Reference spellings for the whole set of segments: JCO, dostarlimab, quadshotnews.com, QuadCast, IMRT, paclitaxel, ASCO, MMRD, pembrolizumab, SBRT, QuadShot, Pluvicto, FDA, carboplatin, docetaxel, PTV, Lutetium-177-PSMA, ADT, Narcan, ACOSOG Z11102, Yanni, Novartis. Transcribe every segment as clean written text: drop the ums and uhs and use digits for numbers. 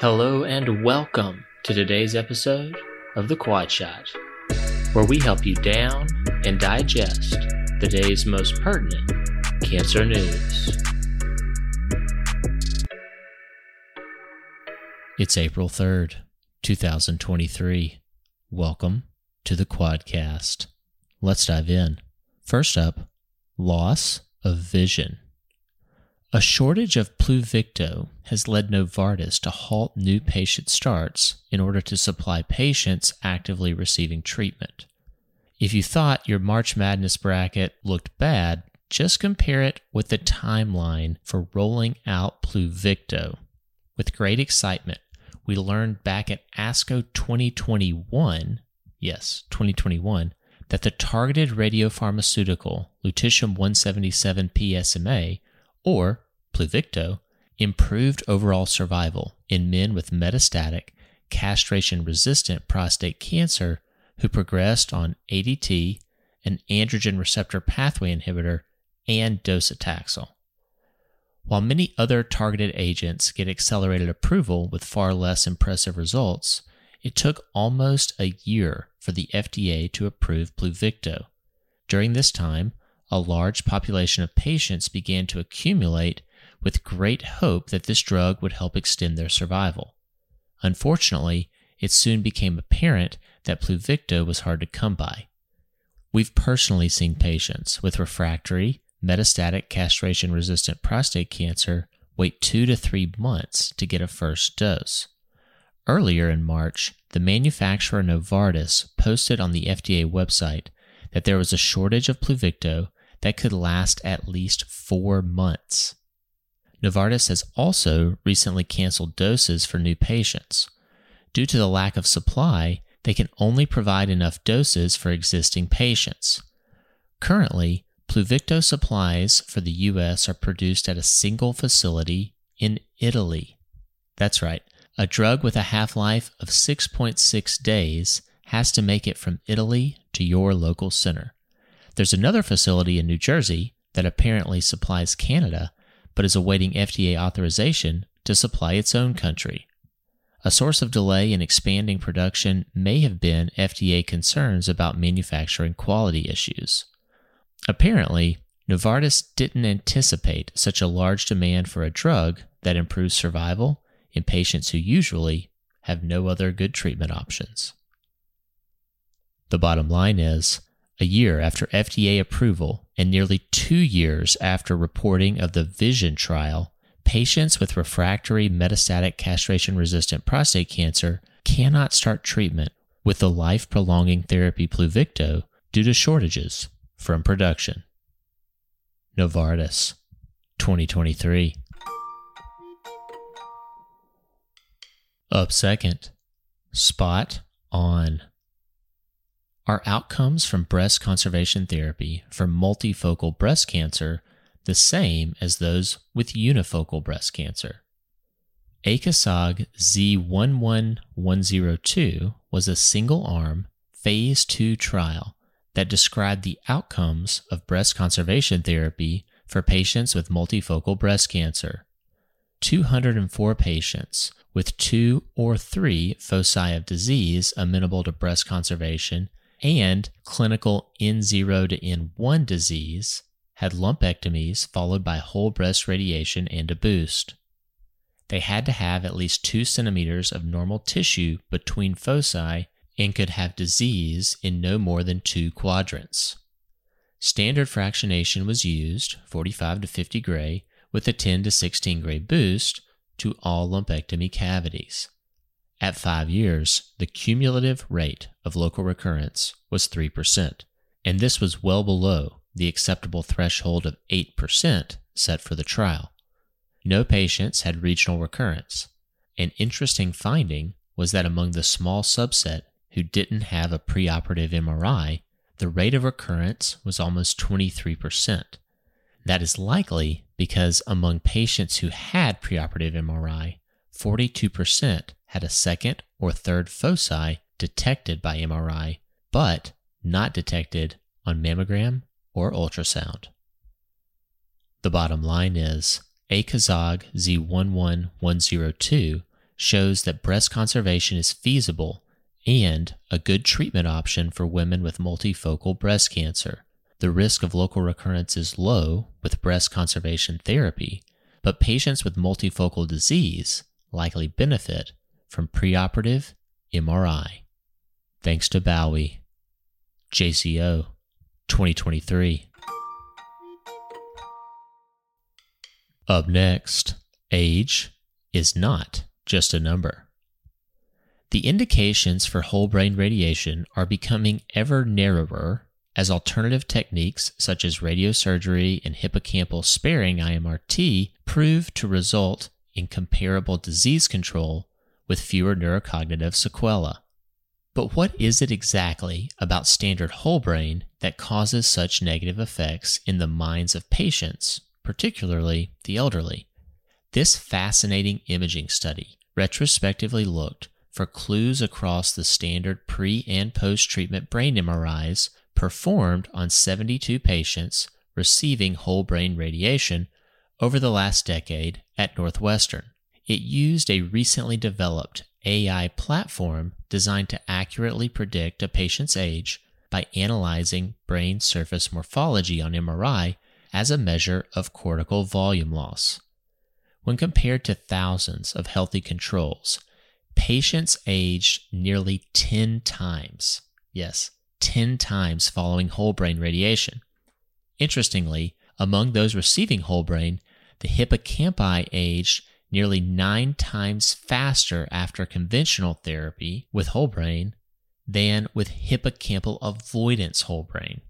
Hello and welcome to today's episode of The Quad Shot, where we help you down and digest the day's most pertinent cancer news. It's April 3rd, 2023. Welcome to the QuadCast. Let's dive in. First up, loss of vision. A shortage of Pluvicto has led Novartis to halt new patient starts in order to supply patients actively receiving treatment. If you thought your March Madness bracket looked bad, just compare it with the timeline for rolling out Pluvicto. With great excitement, we learned back at ASCO 2021, yes, 2021, that the targeted radiopharmaceutical Lutetium-177-PSMA, or Pluvicto, improved overall survival in men with metastatic, castration-resistant prostate cancer who progressed on ADT, an androgen receptor pathway inhibitor, and docetaxel. While many other targeted agents get accelerated approval with far less impressive results, it took almost a year for the FDA to approve Pluvicto. During this time, a large population of patients began to accumulate with great hope that this drug would help extend their survival. Unfortunately, it soon became apparent that Pluvicto was hard to come by. We've personally seen patients with refractory, metastatic castration-resistant prostate cancer wait 2 to 3 months to get a first dose. Earlier in March, the manufacturer Novartis posted on the FDA website that there was a shortage of Pluvicto that could last at least 4 months. Novartis has also recently canceled doses for new patients. Due to the lack of supply, they can only provide enough doses for existing patients. Currently, Pluvicto supplies for the U.S. are produced at a single facility in Italy. That's right, a drug with a half-life of 6.6 days has to make it from Italy to your local center. There's another facility in New Jersey that apparently supplies Canada, but is awaiting FDA authorization to supply its own country. A source of delay in expanding production may have been FDA concerns about manufacturing quality issues. Apparently, Novartis didn't anticipate such a large demand for a drug that improves survival in patients who usually have no other good treatment options. The bottom line is, a year after FDA approval and nearly 2 years after reporting of the VISION trial, patients with refractory metastatic castration-resistant prostate cancer cannot start treatment with the life-prolonging therapy Pluvicto due to shortages from production. Novartis, 2023. Up second, spot on. Are outcomes from breast conservation therapy for multifocal breast cancer the same as those with unifocal breast cancer? ACOSOG Z11102 was a single-arm, Phase 2 trial that described the outcomes of breast conservation therapy for patients with multifocal breast cancer. 204 patients with 2 or 3 foci of disease amenable to breast conservation and clinical N0 to N1 disease had lumpectomies followed by whole breast radiation and a boost. They had to have at least 2 centimeters of normal tissue between foci and could have disease in no more than 2 quadrants. Standard fractionation was used, 45 to 50 gray, with a 10 to 16 gray boost to all lumpectomy cavities. At 5 years, the cumulative rate of local recurrence was 3%, and this was well below the acceptable threshold of 8% set for the trial. No patients had regional recurrence. An interesting finding was that among the small subset who didn't have a preoperative MRI, the rate of recurrence was almost 23%. That is likely because among patients who had preoperative MRI, 42% had a second or third foci detected by MRI, but not detected on mammogram or ultrasound. The bottom line is, ACOSOG Z11102 shows that breast conservation is feasible and a good treatment option for women with multifocal breast cancer. The risk of local recurrence is low with breast conservation therapy, but patients with multifocal disease likely benefit from preoperative MRI. Thanks to Bowie. JCO 2023. Up next, age is not just a number. The indications for whole brain radiation are becoming ever narrower as alternative techniques such as radiosurgery and hippocampal sparing IMRT prove to result in comparable disease control with fewer neurocognitive sequelae. But what is it exactly about standard whole brain that causes such negative effects in the minds of patients, particularly the elderly? This fascinating imaging study retrospectively looked for clues across the standard pre- and post-treatment brain MRIs performed on 72 patients receiving whole brain radiation over the last decade at Northwestern. It used a recently developed AI platform designed to accurately predict a patient's age by analyzing brain surface morphology on MRI as a measure of cortical volume loss. When compared to thousands of healthy controls, patients aged nearly 10 times. Yes, 10 times following whole brain radiation. Interestingly, among those receiving whole brain, the hippocampi aged nearly 9 times faster after conventional therapy with whole brain than with hippocampal avoidance whole brain.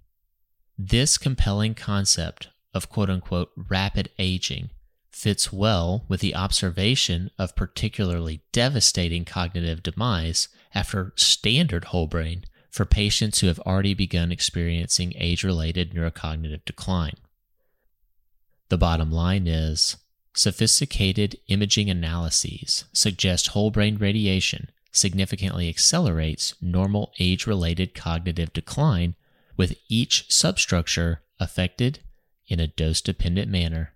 This compelling concept of quote-unquote rapid aging fits well with the observation of particularly devastating cognitive demise after standard whole brain for patients who have already begun experiencing age-related neurocognitive decline. The bottom line is, sophisticated imaging analyses suggest whole brain radiation significantly accelerates normal age-related cognitive decline with each substructure affected in a dose-dependent manner.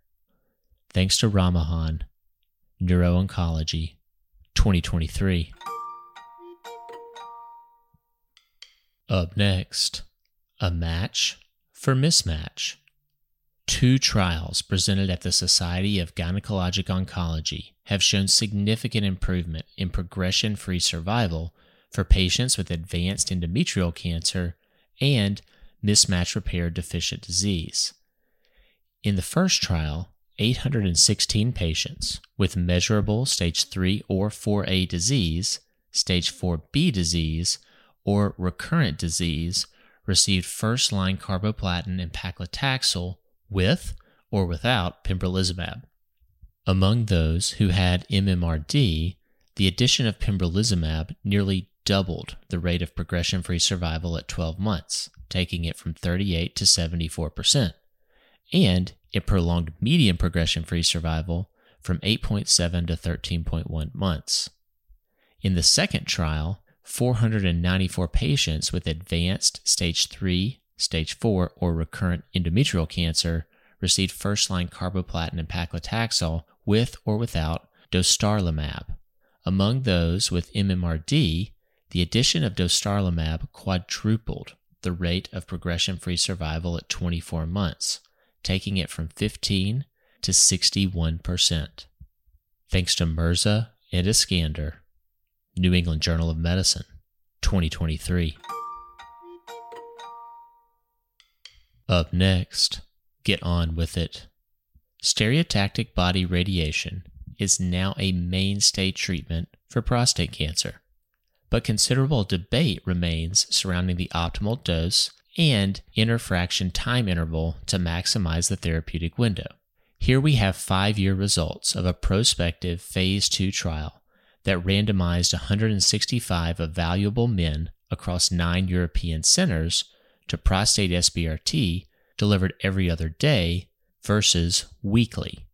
Thanks to Ramahan, Neuro-Oncology, 2023. Up next, a match for mismatch. 2 trials presented at the Society of Gynecologic Oncology have shown significant improvement in progression-free survival for patients with advanced endometrial cancer and mismatch repair deficient disease. In the first trial, 816 patients with measurable stage 3 or 4A disease, stage 4B disease, or recurrent disease received first-line carboplatin and paclitaxel with or without pembrolizumab. Among those who had MMRD, the addition of pembrolizumab nearly doubled the rate of progression-free survival at 12 months, taking it from 38% to 74%, and it prolonged median progression-free survival from 8.7 to 13.1 months. In the second trial, 494 patients with advanced stage 3, stage 4, or recurrent endometrial cancer received first-line carboplatin and paclitaxel with or without dostarlimab. Among those with MMRD, the addition of dostarlimab quadrupled the rate of progression-free survival at 24 months, taking it from 15 to 61%. Thanks to Mirza and Iskander, New England Journal of Medicine, 2023. Up next, get on with it. Stereotactic body radiation is now a mainstay treatment for prostate cancer, but considerable debate remains surrounding the optimal dose and interfraction time interval to maximize the therapeutic window. Here we have 5-year results of a prospective Phase 2 trial that randomized 165 evaluable men across 9 European centers to prostate SBRT delivered every other day versus weekly.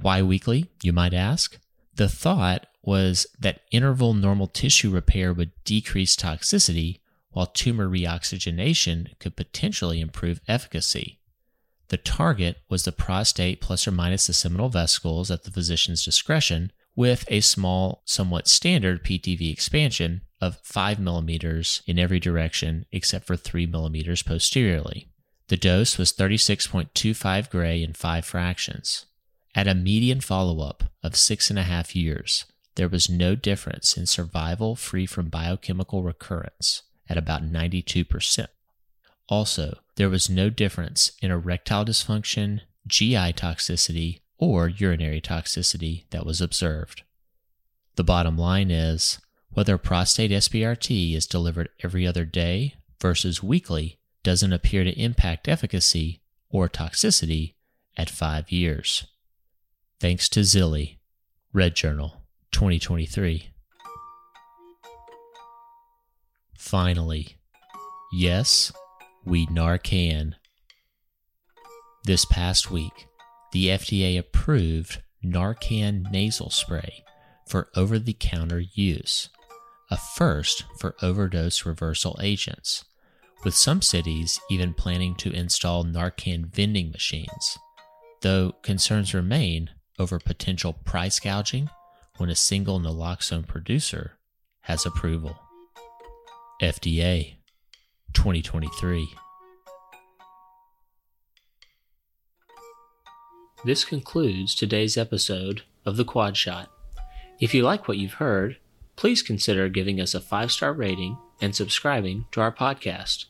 Why weekly, you might ask? The thought was that interval normal tissue repair would decrease toxicity, while tumor reoxygenation could potentially improve efficacy. The target was the prostate plus or minus the seminal vesicles at the physician's discretion, with a small, somewhat standard PTV expansion of 5 millimeters in every direction except for 3 millimeters posteriorly. The dose was 36.25 gray in 5 fractions. At a median follow-up of 6.5 years, there was no difference in survival free from biochemical recurrence at about 92%. Also, there was no difference in erectile dysfunction, GI toxicity, or urinary toxicity that was observed. The bottom line is, whether prostate SBRT is delivered every other day versus weekly doesn't appear to impact efficacy or toxicity at 5 years. Thanks to Zilli, Red Journal, 2023. Finally, yes, we Narcan. This past week, the FDA approved Narcan nasal spray for over-the-counter use, a first for overdose reversal agents, with some cities even planning to install Narcan vending machines, though concerns remain over potential price gouging when a single naloxone producer has approval. FDA 2023. This concludes today's episode of The Quad Shot. If you like what you've heard, please consider giving us a 5-star rating and subscribing to our podcast.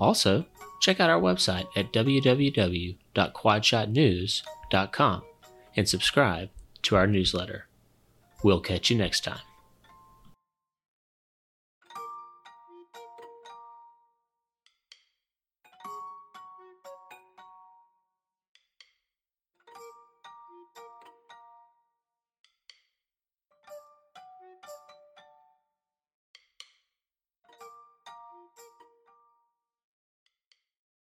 Also, check out our website at www.quadshotnews.com and subscribe to our newsletter. We'll catch you next time.